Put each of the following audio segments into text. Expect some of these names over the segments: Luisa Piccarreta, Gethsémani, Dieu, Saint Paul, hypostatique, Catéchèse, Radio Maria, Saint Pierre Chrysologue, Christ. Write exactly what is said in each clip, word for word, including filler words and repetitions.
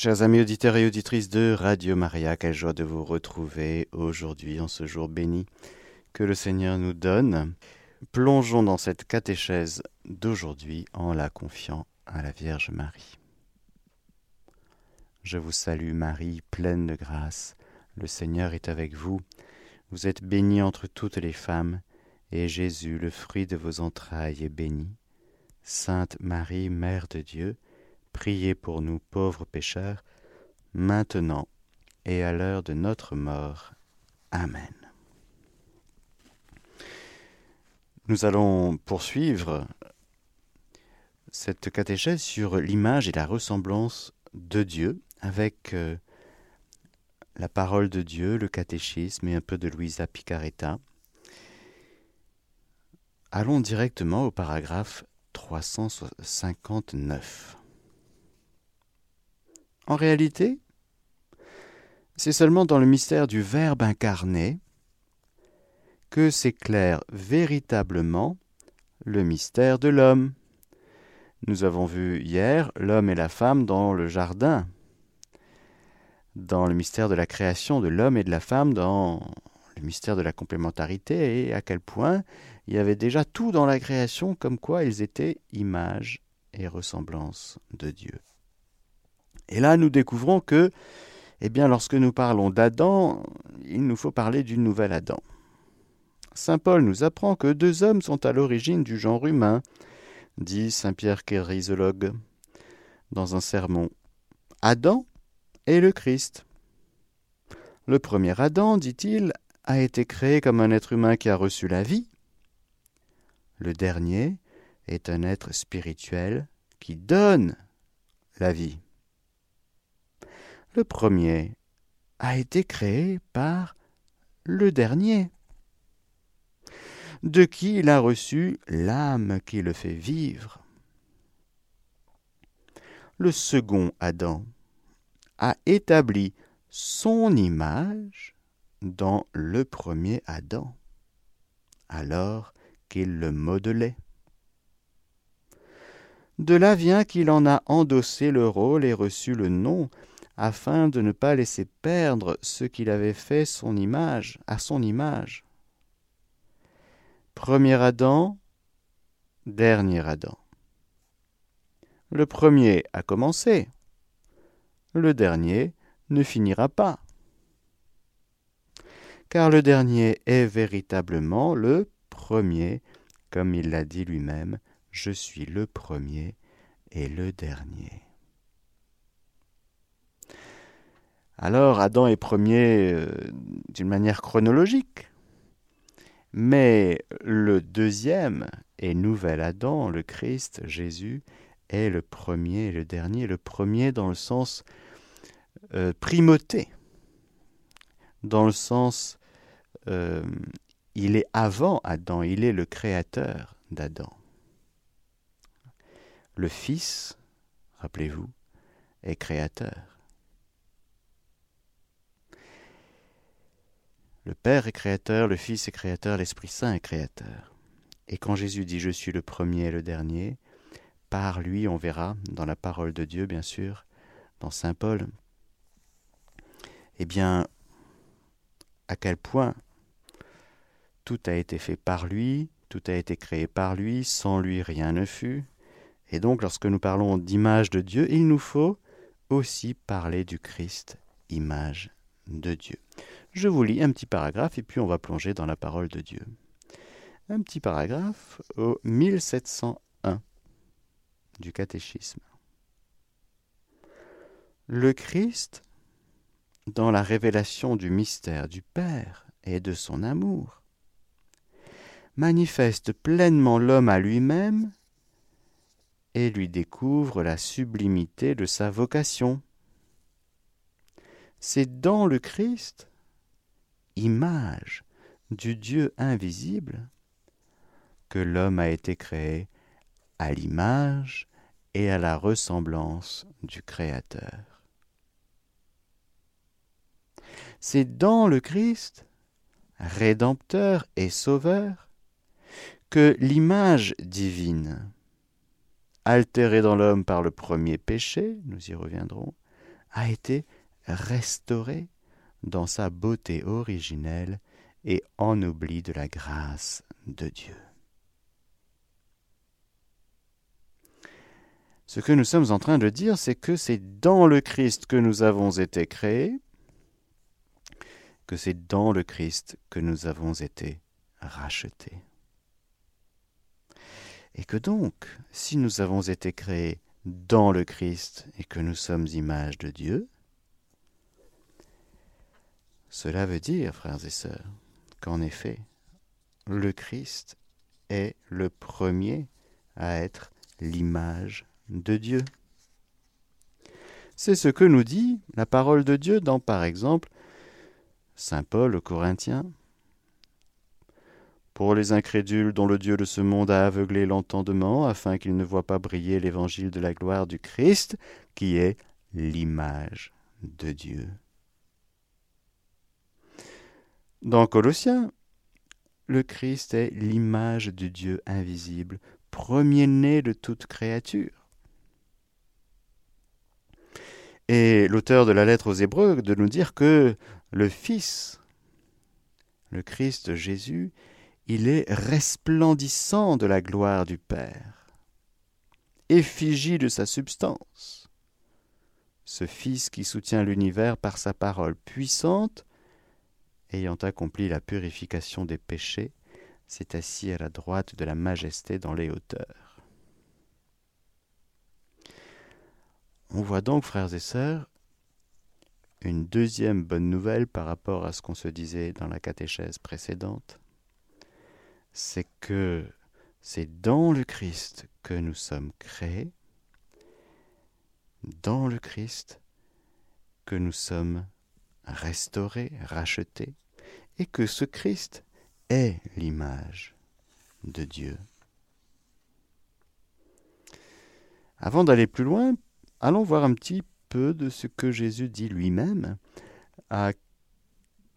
Chers amis auditeurs et auditrices de Radio Maria, quelle joie de vous retrouver aujourd'hui en ce jour béni que le Seigneur nous donne. Plongeons dans cette catéchèse d'aujourd'hui en la confiant à la Vierge Marie. Je vous salue Marie, pleine de grâce, le Seigneur est avec vous. Vous êtes bénie entre toutes les femmes, et Jésus, le fruit de vos entrailles, est béni. Sainte Marie, Mère de Dieu, priez pour nous pauvres pécheurs, maintenant et à l'heure de notre mort. Amen. Nous allons poursuivre cette catéchèse sur l'image et la ressemblance de Dieu avec la parole de Dieu, le catéchisme et un peu de Luisa Piccarreta. Allons directement au paragraphe trois cent cinquante-neuf. En réalité, c'est seulement dans le mystère du Verbe incarné que s'éclaire véritablement le mystère de l'homme. Nous avons vu hier l'homme et la femme dans le jardin, dans le mystère de la création de l'homme et de la femme, dans le mystère de la complémentarité, et à quel point il y avait déjà tout dans la création, comme quoi ils étaient images et ressemblances de Dieu. Et là, nous découvrons que, eh bien, lorsque nous parlons d'Adam, il nous faut parler du nouvel Adam. Saint Paul nous apprend que deux hommes sont à l'origine du genre humain, dit Saint Pierre Chrysologue dans un sermon. Adam et le Christ. Le premier Adam, dit-il, a été créé comme un être humain qui a reçu la vie. Le dernier est un être spirituel qui donne la vie. Le premier a été créé par le dernier, de qui il a reçu l'âme qui le fait vivre. Le second Adam a établi son image dans le premier Adam, alors qu'il le modelait. De là vient qu'il en a endossé le rôle et reçu le nom, afin de ne pas laisser perdre ce qu'il avait fait son image, à son image. Premier Adam, dernier Adam. Le premier a commencé, le dernier ne finira pas. Car le dernier est véritablement le premier, comme il l'a dit lui-même, « Je suis le premier et le dernier ». Alors, Adam est premier euh, d'une manière chronologique, mais le deuxième et nouvel Adam, le Christ, Jésus, est le premier et le dernier, le premier dans le sens euh, primauté, dans le sens euh, il est avant Adam, il est le créateur d'Adam. Le Fils, rappelez-vous, est créateur. Le Père est créateur, le Fils est créateur, l'Esprit Saint est créateur. Et quand Jésus dit « Je suis le premier et le dernier », par lui, on verra, dans la parole de Dieu, bien sûr, dans Saint Paul, eh bien, à quel point tout a été fait par lui, tout a été créé par lui, sans lui rien ne fut. Et donc, lorsque nous parlons d'image de Dieu, il nous faut aussi parler du Christ, image de Dieu. Je vous lis un petit paragraphe et puis on va plonger dans la parole de Dieu. Un petit paragraphe au mille sept cent un du catéchisme. Le Christ, dans la révélation du mystère du Père et de son amour, manifeste pleinement l'homme à lui-même et lui découvre la sublimité de sa vocation. C'est dans le Christ, image du Dieu invisible, que l'homme a été créé à l'image et à la ressemblance du Créateur. C'est dans le Christ, Rédempteur et Sauveur, que l'image divine, altérée dans l'homme par le premier péché, nous y reviendrons, a été restauré dans sa beauté originelle et en oubli de la grâce de Dieu. Ce que nous sommes en train de dire, c'est que c'est dans le Christ que nous avons été créés, que c'est dans le Christ que nous avons été rachetés. Et que donc, si nous avons été créés dans le Christ et que nous sommes images de Dieu, cela veut dire, frères et sœurs, qu'en effet, le Christ est le premier à être l'image de Dieu. C'est ce que nous dit la parole de Dieu dans, par exemple, Saint Paul aux Corinthiens. Pour les incrédules dont le Dieu de ce monde a aveuglé l'entendement, afin qu'ils ne voient pas briller l'évangile de la gloire du Christ, qui est l'image de Dieu. Dans Colossiens, le Christ est l'image du Dieu invisible, premier-né de toute créature. Et l'auteur de la lettre aux Hébreux de nous dire que le Fils, le Christ Jésus, il est resplendissant de la gloire du Père, effigie de sa substance. Ce Fils qui soutient l'univers par sa parole puissante, ayant accompli la purification des péchés, s'est assis à la droite de la majesté dans les hauteurs. On voit donc, frères et sœurs, une deuxième bonne nouvelle par rapport à ce qu'on se disait dans la catéchèse précédente, c'est que c'est dans le Christ que nous sommes créés, dans le Christ que nous sommes restaurés, rachetés, et que ce Christ est l'image de Dieu. Avant d'aller plus loin, allons voir un petit peu de ce que Jésus dit lui-même à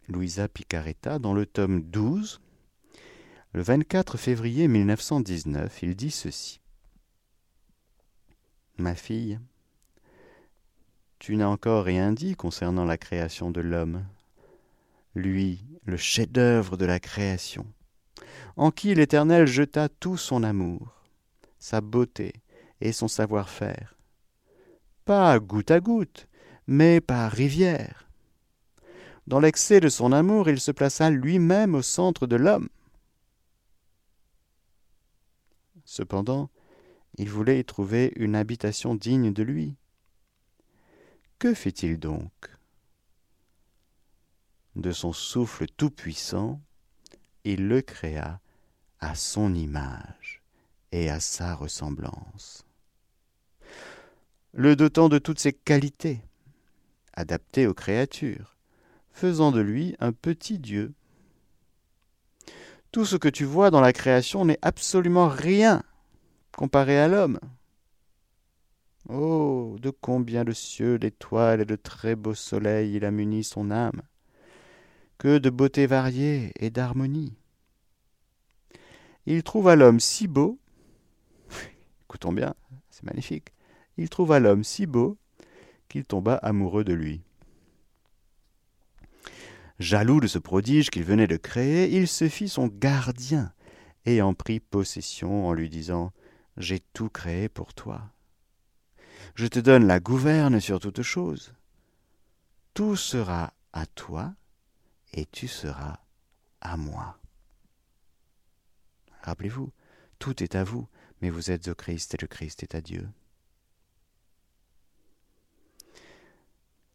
Luisa Piccarreta dans le tome douze, le vingt-quatre février mille neuf cent dix-neuf. Il dit ceci: « Ma fille, tu n'as encore rien dit concernant la création de l'homme, lui, le chef-d'œuvre de la création, en qui l'Éternel jeta tout son amour, sa beauté et son savoir-faire, pas goutte à goutte, mais par rivière. Dans l'excès de son amour, il se plaça lui-même au centre de l'homme. Cependant, il voulait y trouver une habitation digne de lui. Que fit-il donc ? De son souffle tout-puissant, il le créa à son image et à sa ressemblance, le dotant de toutes ses qualités, adaptées aux créatures, faisant de lui un petit Dieu. Tout ce que tu vois dans la création n'est absolument rien comparé à l'homme. Oh, de combien de cieux, d'étoiles et de très beaux soleils il a muni son âme! Que de beauté variée et d'harmonie. Il trouva l'homme si beau, écoutons bien, c'est magnifique, il trouva l'homme si beau qu'il tomba amoureux de lui. Jaloux de ce prodige qu'il venait de créer, il se fit son gardien et en prit possession en lui disant « J'ai tout créé pour toi. Je te donne la gouverne sur toutes choses. Tout sera à toi. Et tu seras à moi. » Rappelez-vous, tout est à vous, mais vous êtes au Christ et le Christ est à Dieu.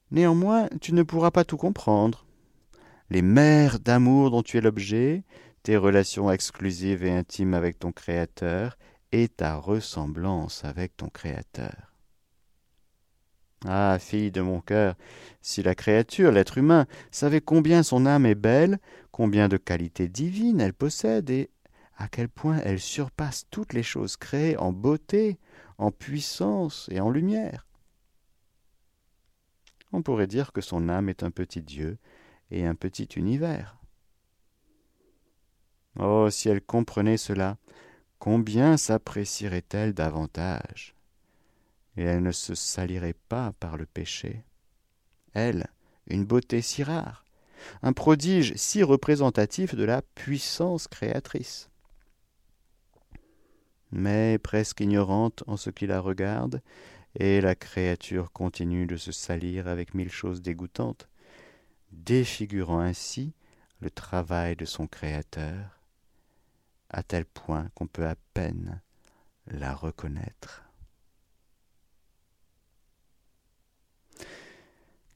Néanmoins, tu ne pourras pas tout comprendre. Les mers d'amour dont tu es l'objet, tes relations exclusives et intimes avec ton Créateur et ta ressemblance avec ton Créateur. Ah, fille de mon cœur, si la créature, l'être humain, savait combien son âme est belle, combien de qualités divines elle possède et à quel point elle surpasse toutes les choses créées en beauté, en puissance et en lumière. On pourrait dire que son âme est un petit Dieu et un petit univers. Oh, si elle comprenait cela, combien s'apprécierait-elle davantage ? Et elle ne se salirait pas par le péché, elle, une beauté si rare, un prodige si représentatif de la puissance créatrice. Mais presque ignorante en ce qui la regarde, et la créature continue de se salir avec mille choses dégoûtantes, défigurant ainsi le travail de son Créateur, à tel point qu'on peut à peine la reconnaître.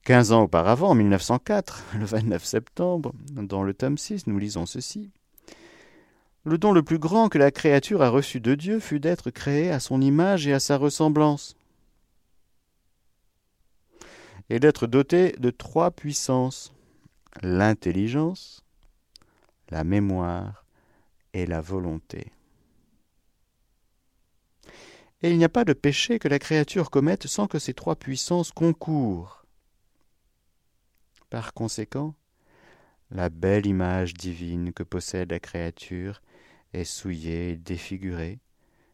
Quinze ans auparavant, en mille neuf cent quatre, le vingt-neuf septembre, dans le tome six, nous lisons ceci. « Le don le plus grand que la créature a reçu de Dieu fut d'être créée à son image et à sa ressemblance, et d'être dotée de trois puissances, l'intelligence, la mémoire et la volonté. Et il n'y a pas de péché que la créature commette sans que ces trois puissances concourent. Par conséquent, la belle image divine que possède la créature est souillée et défigurée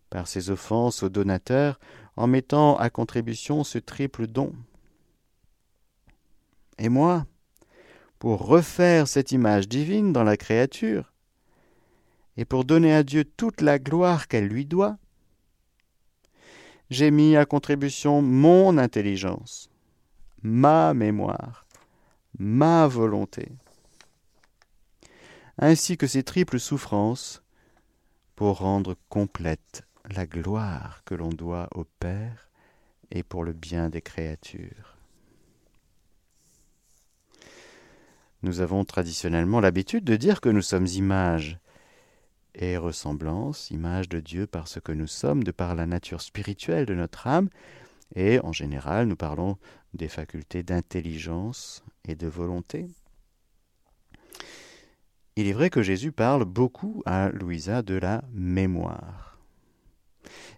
par ses offenses au donateur en mettant à contribution ce triple don. Et moi, pour refaire cette image divine dans la créature et pour donner à Dieu toute la gloire qu'elle lui doit, j'ai mis à contribution mon intelligence, ma mémoire, ma volonté, ainsi que ses triples souffrances, pour rendre complète la gloire que l'on doit au Père et pour le bien des créatures. Nous avons traditionnellement l'habitude de dire que nous sommes images et ressemblances, images de Dieu par ce que nous sommes, de par la nature spirituelle de notre âme, et en général, nous parlons des facultés d'intelligence et de volonté. Il est vrai que Jésus parle beaucoup à Luisa de la mémoire.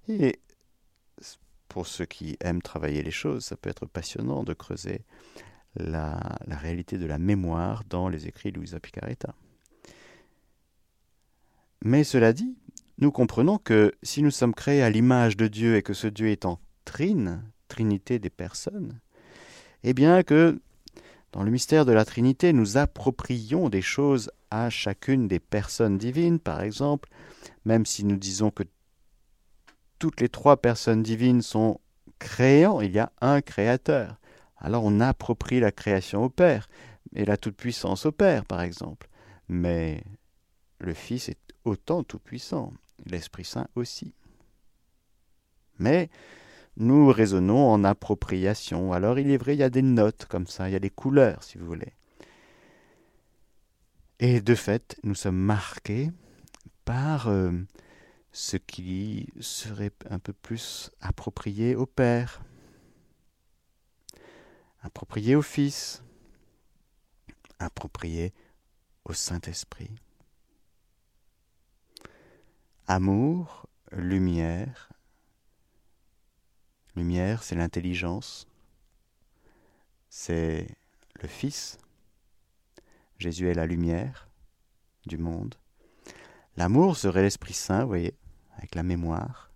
Et pour ceux qui aiment travailler les choses, ça peut être passionnant de creuser la, la réalité de la mémoire dans les écrits de Luisa Piccarreta. Mais cela dit, nous comprenons que si nous sommes créés à l'image de Dieu et que ce Dieu est en Trine, Trinité des personnes, et bien que dans le mystère de la Trinité, nous approprions des choses à chacune des personnes divines, par exemple, même si nous disons que toutes les trois personnes divines sont créants, il y a un créateur. Alors on approprie la création au Père, et la toute-puissance au Père, par exemple. Mais le Fils est autant tout-puissant, l'Esprit Saint aussi. Mais nous raisonnons en appropriation. Alors il est vrai, il y a des notes comme ça, il y a des couleurs, si vous voulez. Et de fait, nous sommes marqués par euh, ce qui serait un peu plus approprié au Père, approprié au Fils, approprié au Saint-Esprit. Amour, lumière. Lumière, c'est l'intelligence, c'est le Fils. Jésus est la lumière du monde. L'amour serait l'Esprit Saint, vous voyez, avec la mémoire.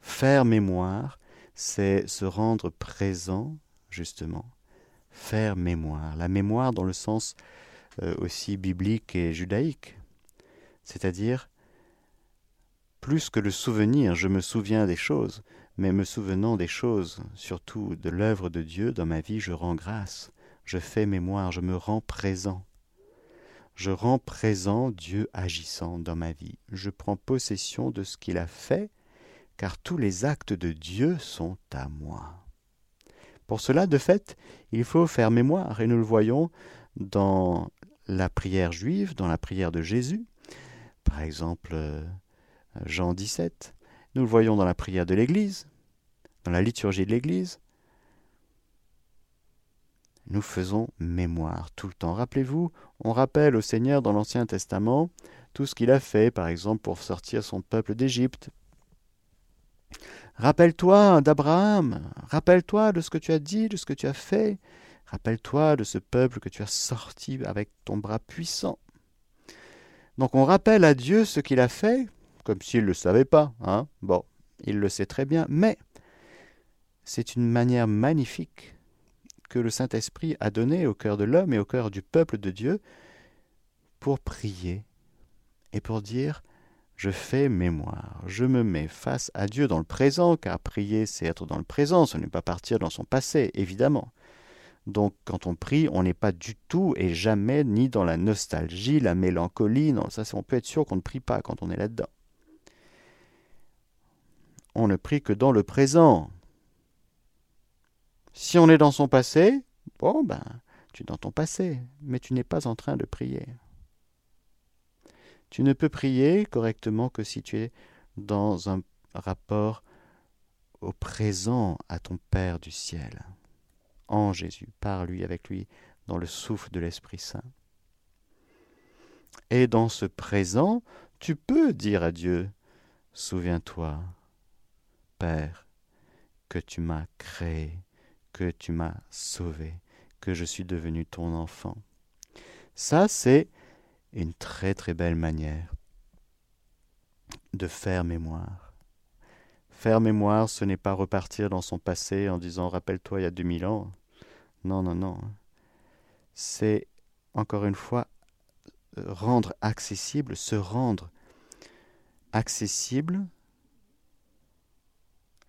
Faire mémoire, c'est se rendre présent, justement. Faire mémoire, la mémoire dans le sens aussi biblique et judaïque, c'est-à-dire plus que le souvenir, je me souviens des choses, mais me souvenant des choses, surtout de l'œuvre de Dieu, dans ma vie, je rends grâce, je fais mémoire, je me rends présent. Je rends présent Dieu agissant dans ma vie. Je prends possession de ce qu'il a fait, car tous les actes de Dieu sont à moi. Pour cela, de fait, il faut faire mémoire, et nous le voyons dans la prière juive, dans la prière de Jésus, par exemple Jean dix-sept. Nous le voyons dans la prière de l'Église, dans la liturgie de l'Église. Nous faisons mémoire tout le temps. Rappelez-vous, on rappelle au Seigneur dans l'Ancien Testament tout ce qu'il a fait, par exemple pour sortir son peuple d'Égypte. Rappelle-toi d'Abraham, rappelle-toi de ce que tu as dit, de ce que tu as fait. Rappelle-toi de ce peuple que tu as sorti avec ton bras puissant. Donc on rappelle à Dieu ce qu'il a fait, comme s'il ne le savait pas, hein. Bon, il le sait très bien, mais c'est une manière magnifique que le Saint-Esprit a donné au cœur de l'homme et au cœur du peuple de Dieu pour prier et pour dire « Je fais mémoire, je me mets face à Dieu dans le présent » car prier, c'est être dans le présent, ce n'est pas partir dans son passé, évidemment. Donc quand on prie, on n'est pas du tout et jamais ni dans la nostalgie, la mélancolie, non, ça, on peut être sûr qu'on ne prie pas quand on est là-dedans. On ne prie que dans le présent. Si on est dans son passé, bon ben, tu es dans ton passé, mais tu n'es pas en train de prier. Tu ne peux prier correctement que si tu es dans un rapport au présent à ton Père du ciel, en Jésus, par lui, avec lui, dans le souffle de l'Esprit Saint. Et dans ce présent, tu peux dire à Dieu, « Souviens-toi, Père, que tu m'as créé, que tu m'as sauvé, que je suis devenu ton enfant. » Ça, c'est une très très belle manière de faire mémoire. Faire mémoire, ce n'est pas repartir dans son passé en disant « Rappelle-toi, il y a deux mille ans ». Non, non, non. C'est, encore une fois, rendre accessible, se rendre accessible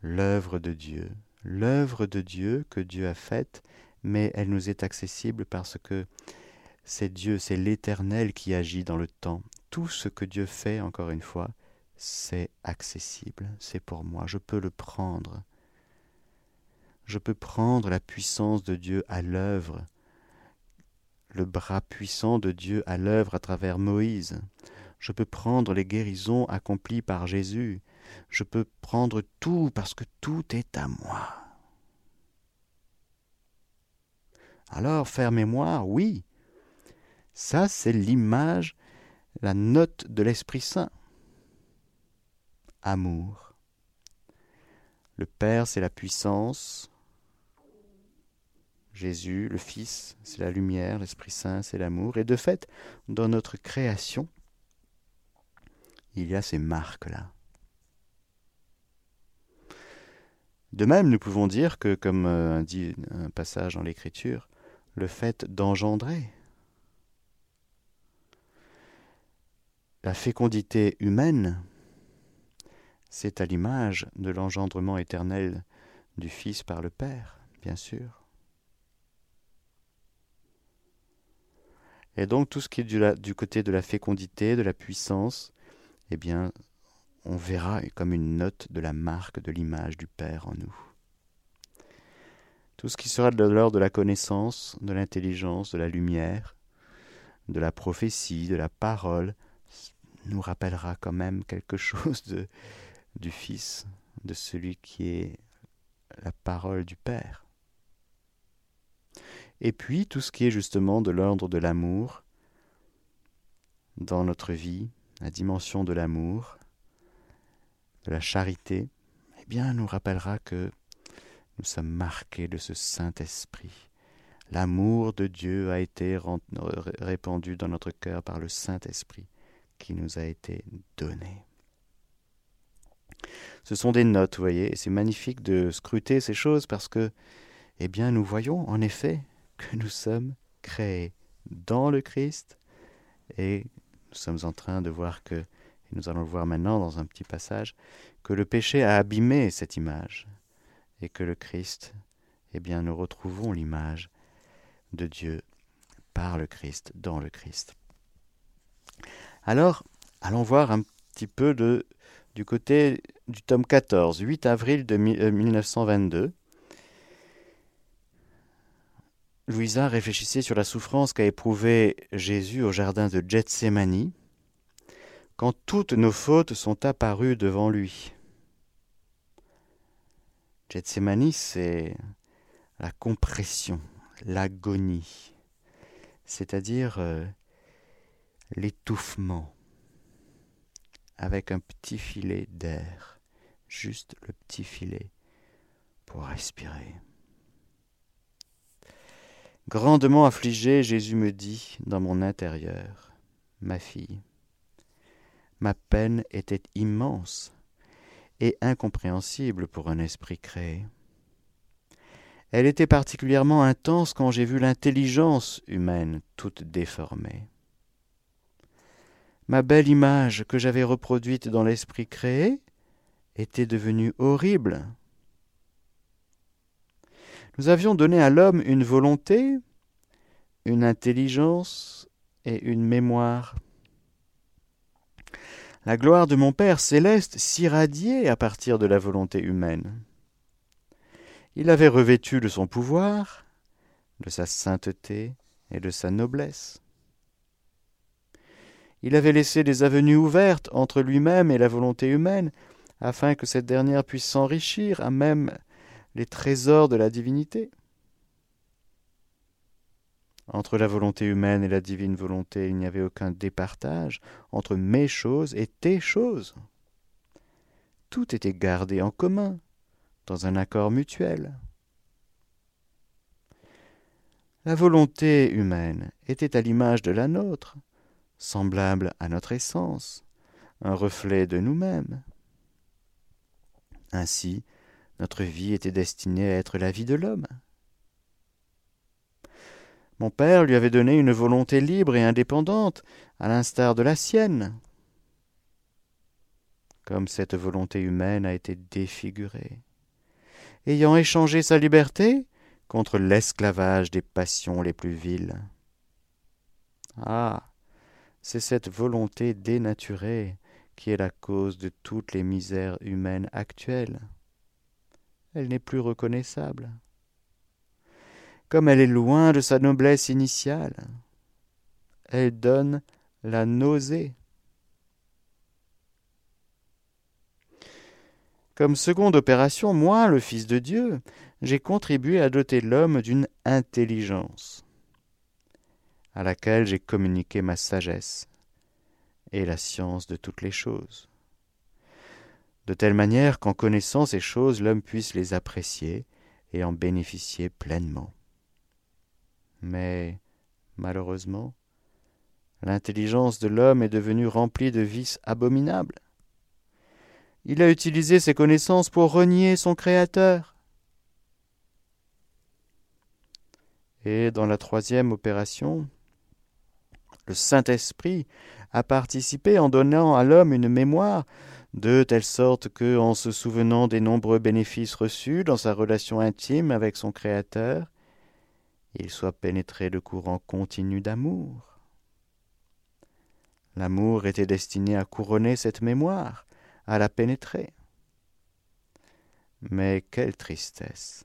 l'œuvre de Dieu, l'œuvre de Dieu que Dieu a faite, mais elle nous est accessible parce que c'est Dieu, c'est l'Éternel qui agit dans le temps. Tout ce que Dieu fait, encore une fois, c'est accessible, c'est pour moi, je peux le prendre. Je peux prendre la puissance de Dieu à l'œuvre, le bras puissant de Dieu à l'œuvre à travers Moïse. Je peux prendre les guérisons accomplies par Jésus. Je peux prendre tout parce que tout est à moi. Alors, faire mémoire, oui. Ça, c'est l'image, la note de l'Esprit Saint. Amour. Le Père, c'est la puissance. Jésus, le Fils, c'est la lumière. L'Esprit Saint, c'est l'amour. Et de fait, dans notre création, il y a ces marques-là. De même, nous pouvons dire que, comme euh, dit un passage dans l'Écriture, le fait d'engendrer, la fécondité humaine, c'est à l'image de l'engendrement éternel du Fils par le Père, bien sûr. Et donc tout ce qui est du, la, du côté de la fécondité, de la puissance, eh bien, on verra comme une note de la marque de l'image du Père en nous. Tout ce qui sera de l'ordre de la connaissance, de l'intelligence, de la lumière, de la prophétie, de la parole, nous rappellera quand même quelque chose de, du Fils, de celui qui est la parole du Père. Et puis tout ce qui est justement de l'ordre de l'amour dans notre vie, la dimension de l'amour, de la charité, eh bien, nous rappellera que nous sommes marqués de ce Saint-Esprit. L'amour de Dieu a été répandu dans notre cœur par le Saint-Esprit qui nous a été donné. Ce sont des notes, vous voyez, et c'est magnifique de scruter ces choses parce que, eh bien, nous voyons en effet que nous sommes créés dans le Christ et nous sommes en train de voir que, et nous allons le voir maintenant dans un petit passage, que le péché a abîmé cette image et que le Christ, eh bien, nous retrouvons l'image de Dieu par le Christ, dans le Christ. Alors, allons voir un petit peu de, du côté du tome quatorze, huit avril mille neuf cent vingt-deux. Luisa réfléchissait sur la souffrance qu'a éprouvée Jésus au jardin de Gethsémani, quand toutes nos fautes sont apparues devant lui. Gethsémani, c'est la compression, l'agonie, c'est-à-dire euh, l'étouffement, avec un petit filet d'air, juste le petit filet pour respirer. Grandement affligé, Jésus me dit dans mon intérieur, « Ma fille, ma peine était immense et incompréhensible pour un esprit créé. Elle était particulièrement intense quand j'ai vu l'intelligence humaine toute déformée. Ma belle image que j'avais reproduite dans l'esprit créé était devenue horrible. Nous avions donné à l'homme une volonté, une intelligence et une mémoire. La gloire de mon Père céleste s'irradiait à partir de la volonté humaine. Il avait revêtu de son pouvoir, de sa sainteté et de sa noblesse. Il avait laissé des avenues ouvertes entre lui-même et la volonté humaine, afin que cette dernière puisse s'enrichir à même les trésors de la divinité. Entre la volonté humaine et la divine volonté, il n'y avait aucun départage entre mes choses et tes choses. Tout était gardé en commun, dans un accord mutuel. La volonté humaine était à l'image de la nôtre, semblable à notre essence, un reflet de nous-mêmes. Ainsi, notre vie était destinée à être la vie de l'homme. Mon Père lui avait donné une volonté libre et indépendante, à l'instar de la sienne. Comme cette volonté humaine a été défigurée, ayant échangé sa liberté contre l'esclavage des passions les plus viles. Ah, c'est cette volonté dénaturée qui est la cause de toutes les misères humaines actuelles. Elle n'est plus reconnaissable. Comme elle est loin de sa noblesse initiale, elle donne la nausée. Comme seconde opération, moi, le Fils de Dieu, j'ai contribué à doter l'homme d'une intelligence, à laquelle j'ai communiqué ma sagesse et la science de toutes les choses, de telle manière qu'en connaissant ces choses, l'homme puisse les apprécier et en bénéficier pleinement. Mais, malheureusement, l'intelligence de l'homme est devenue remplie de vices abominables. Il a utilisé ses connaissances pour renier son Créateur. Et dans la troisième opération, le Saint-Esprit a participé en donnant à l'homme une mémoire, de telle sorte que, en se souvenant des nombreux bénéfices reçus dans sa relation intime avec son Créateur, il soit pénétré de courants continus d'amour. L'amour était destiné à couronner cette mémoire, à la pénétrer. Mais quelle tristesse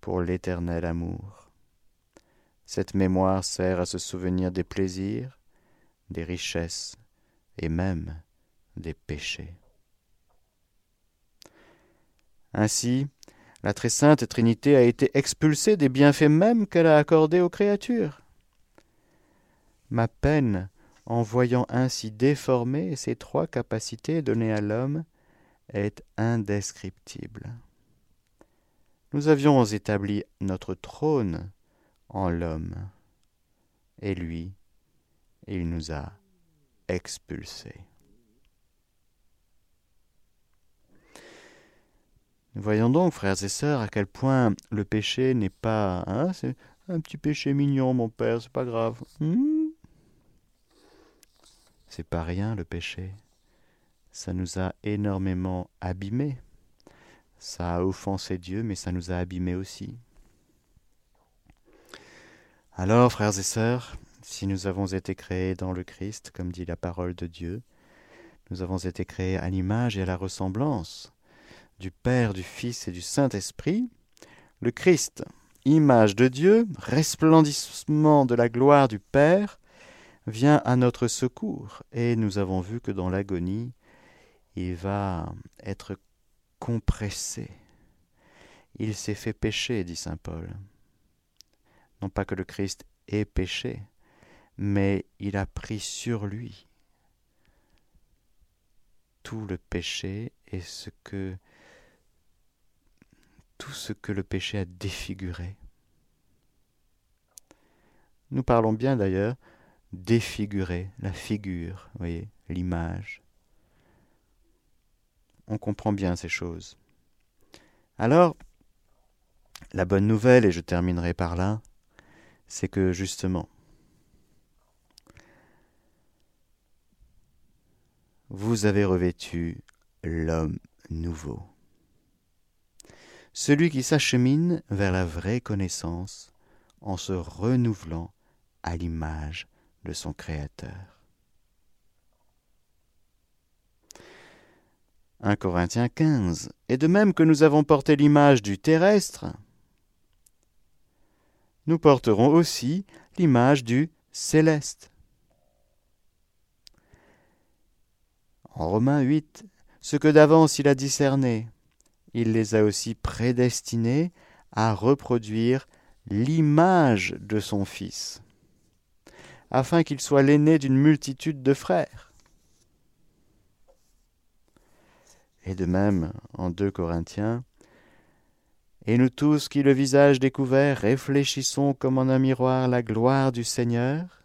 pour l'éternel amour! Cette mémoire sert à se souvenir des plaisirs, des richesses et même des péchés. Ainsi, la très sainte Trinité a été expulsée des bienfaits mêmes qu'elle a accordés aux créatures. Ma peine, en voyant ainsi déformer ces trois capacités données à l'homme, est indescriptible. Nous avions établi notre trône en l'homme, et lui, il nous a expulsés. Nous voyons donc, frères et sœurs, à quel point le péché n'est pas hein, c'est un petit péché mignon, mon père, c'est pas grave. Hmm c'est pas rien, le péché. Ça nous a énormément abîmés. Ça a offensé Dieu, mais ça nous a abîmés aussi. Alors, frères et sœurs, si nous avons été créés dans le Christ, comme dit la parole de Dieu, nous avons été créés à l'image et à la ressemblance du Père, du Fils et du Saint-Esprit, le Christ, image de Dieu, resplendissement de la gloire du Père, vient à notre secours. Et nous avons vu que dans l'agonie, il va être compressé. Il s'est fait pécher, dit Saint Paul. Non pas que le Christ ait péché, mais il a pris sur lui tout le péché et ce que tout ce que le péché a défiguré. Nous parlons bien d'ailleurs défigurer, la figure, voyez, l'image. On comprend bien ces choses. Alors, La bonne nouvelle, et je terminerai par là, c'est que justement, vous avez revêtu l'homme nouveau. Celui qui s'achemine vers la vraie connaissance en se renouvelant à l'image de son Créateur. un Corinthiens quinze. Et de même que nous avons porté l'image du terrestre, nous porterons aussi l'image du céleste. En Romains huit. Ce que d'avance il a discerné, il les a aussi prédestinés à reproduire l'image de son Fils, afin qu'il soit l'aîné d'une multitude de frères. Et de même, en deux Corinthiens, « Et nous tous qui, le visage découvert, réfléchissons comme en un miroir la gloire du Seigneur,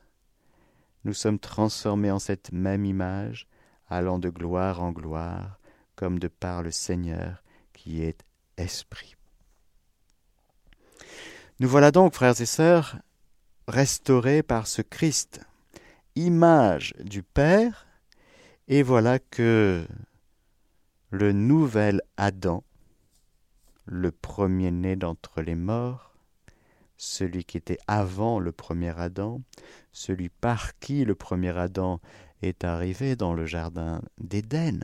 nous sommes transformés en cette même image, allant de gloire en gloire, comme de par le Seigneur qui est Esprit. » Nous voilà donc, frères et sœurs, restaurés par ce Christ, image du Père, et voilà que le nouvel Adam, le premier-né d'entre les morts, celui qui était avant le premier Adam, celui par qui le premier Adam est arrivé dans le jardin d'Éden.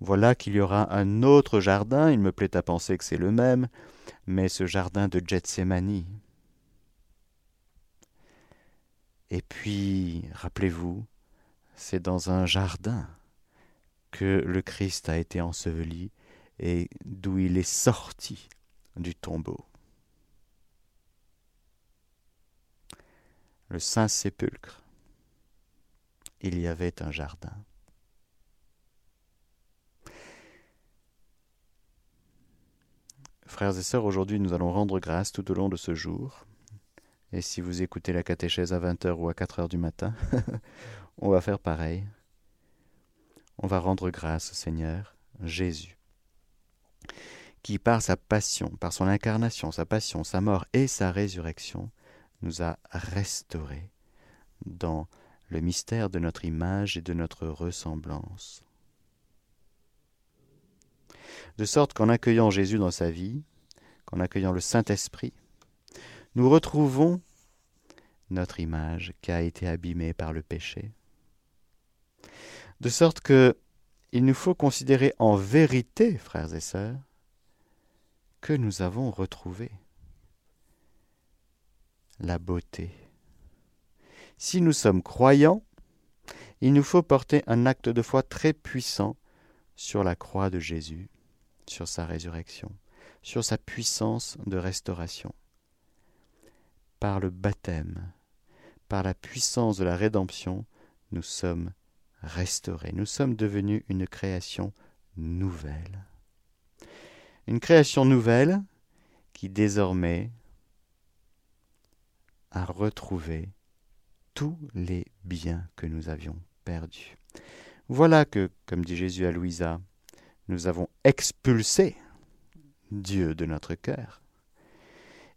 Voilà qu'il y aura un autre jardin, il me plaît à penser que c'est le même, mais ce jardin de Gethsémani. Et puis, rappelez-vous, c'est dans un jardin que le Christ a été enseveli et d'où il est sorti du tombeau. Le Saint-Sépulcre, il y avait un jardin. Frères et sœurs, aujourd'hui nous allons rendre grâce tout au long de ce jour. Et si vous écoutez la catéchèse à vingt heures ou à quatre heures du matin, on va faire pareil. On va rendre grâce au Seigneur Jésus, qui par sa passion, par son incarnation, sa passion, sa mort et sa résurrection, nous a restaurés dans le mystère de notre image et de notre ressemblance. De sorte qu'en accueillant Jésus dans sa vie, qu'en accueillant le Saint-Esprit, nous retrouvons notre image qui a été abîmée par le péché. De sorte qu'il nous faut considérer en vérité, frères et sœurs, que nous avons retrouvé la beauté. Si nous sommes croyants, il nous faut porter un acte de foi très puissant sur la croix de Jésus, sur sa résurrection, sur sa puissance de restauration. Par le baptême, par la puissance de la rédemption, nous sommes restaurés. Nous sommes devenus une création nouvelle. Une création nouvelle qui désormais a retrouvé tous les biens que nous avions perdus. Voilà que, comme dit Jésus à Luisa, nous avons expulsé Dieu de notre cœur.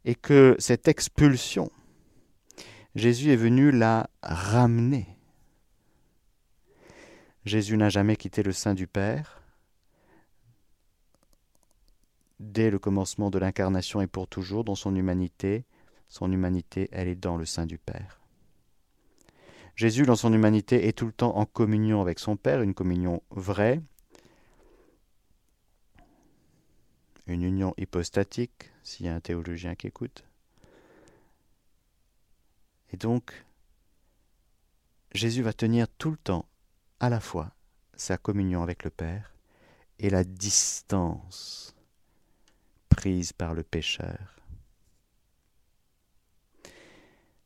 Et que cette expulsion, Jésus est venu la ramener. Jésus n'a jamais quitté le sein du Père. Dès le commencement de l'incarnation et pour toujours, dans son humanité, son humanité, elle est dans le sein du Père. Jésus, dans son humanité, est tout le temps en communion avec son Père, une communion vraie, une union hypostatique, s'il y a un théologien qui écoute. Et donc, Jésus va tenir tout le temps, à la fois, sa communion avec le Père et la distance prise par le pécheur.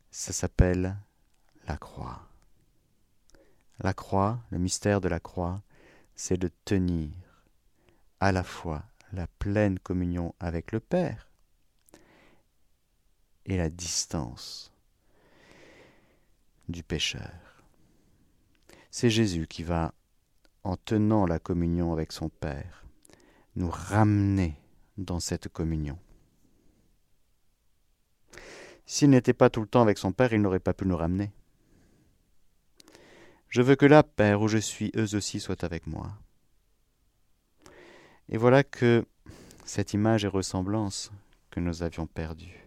Ça s'appelle la croix. La croix, le mystère de la croix, c'est de tenir à la fois la pleine communion avec le Père et la distance du pécheur. C'est Jésus qui va, en tenant la communion avec son Père, nous ramener dans cette communion. S'il n'était pas tout le temps avec son Père, il n'aurait pas pu nous ramener. Je veux que là, Père, où je suis, eux aussi soient avec moi. Et voilà que cette image et ressemblance que nous avions perdue,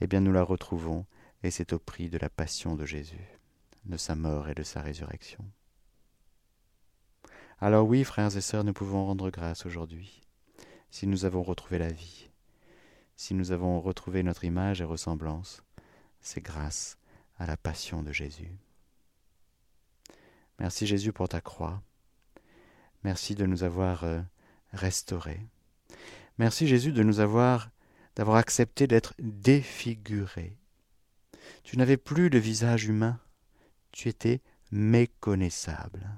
eh bien nous la retrouvons, et c'est au prix de la passion de Jésus, de sa mort et de sa résurrection. Alors oui, frères et sœurs, nous pouvons rendre grâce aujourd'hui, si nous avons retrouvé la vie, si nous avons retrouvé notre image et ressemblance, c'est grâce à la passion de Jésus. Merci Jésus pour ta croix. Merci de nous avoir restaurés. Merci Jésus de nous avoir, d'avoir accepté d'être défigurés. Tu n'avais plus de visage humain, tu étais méconnaissable.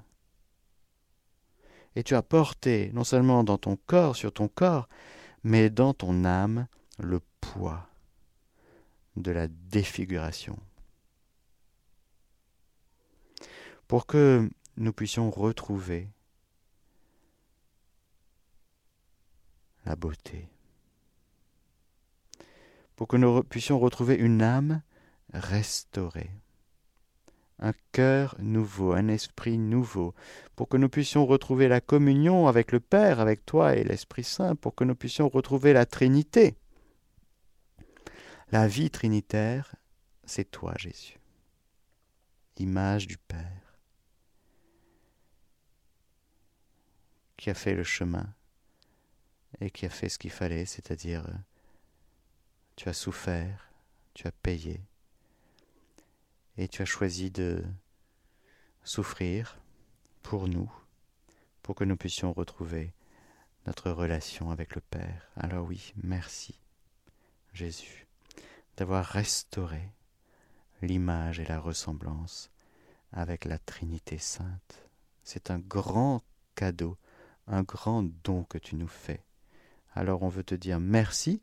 Et tu as porté, non seulement dans ton corps, sur ton corps, mais dans ton âme, le poids de la défiguration. Pour que nous puissions retrouver la beauté, pour que nous puissions retrouver une âme restaurée, un cœur nouveau, un esprit nouveau, pour que nous puissions retrouver la communion avec le Père, avec toi et l'Esprit Saint, pour que nous puissions retrouver la Trinité. La vie trinitaire, c'est toi, Jésus, image du Père, qui a fait le chemin et qui a fait ce qu'il fallait, c'est-à-dire tu as souffert, tu as payé, et tu as choisi de souffrir pour nous, pour que nous puissions retrouver notre relation avec le Père. Alors oui, merci Jésus d'avoir restauré l'image et la ressemblance avec la Trinité Sainte. C'est un grand cadeau, un grand don que tu nous fais. Alors on veut te dire merci,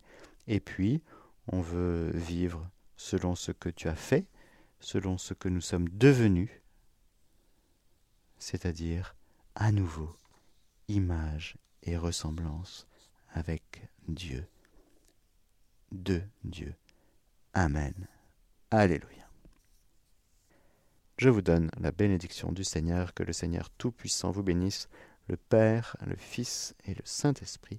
et puis on veut vivre selon ce que tu as fait, selon ce que nous sommes devenus, c'est-à-dire à nouveau image et ressemblance avec Dieu, de Dieu. Amen. Alléluia. Je vous donne la bénédiction du Seigneur, que le Seigneur Tout-Puissant vous bénisse, le Père, le Fils et le Saint-Esprit.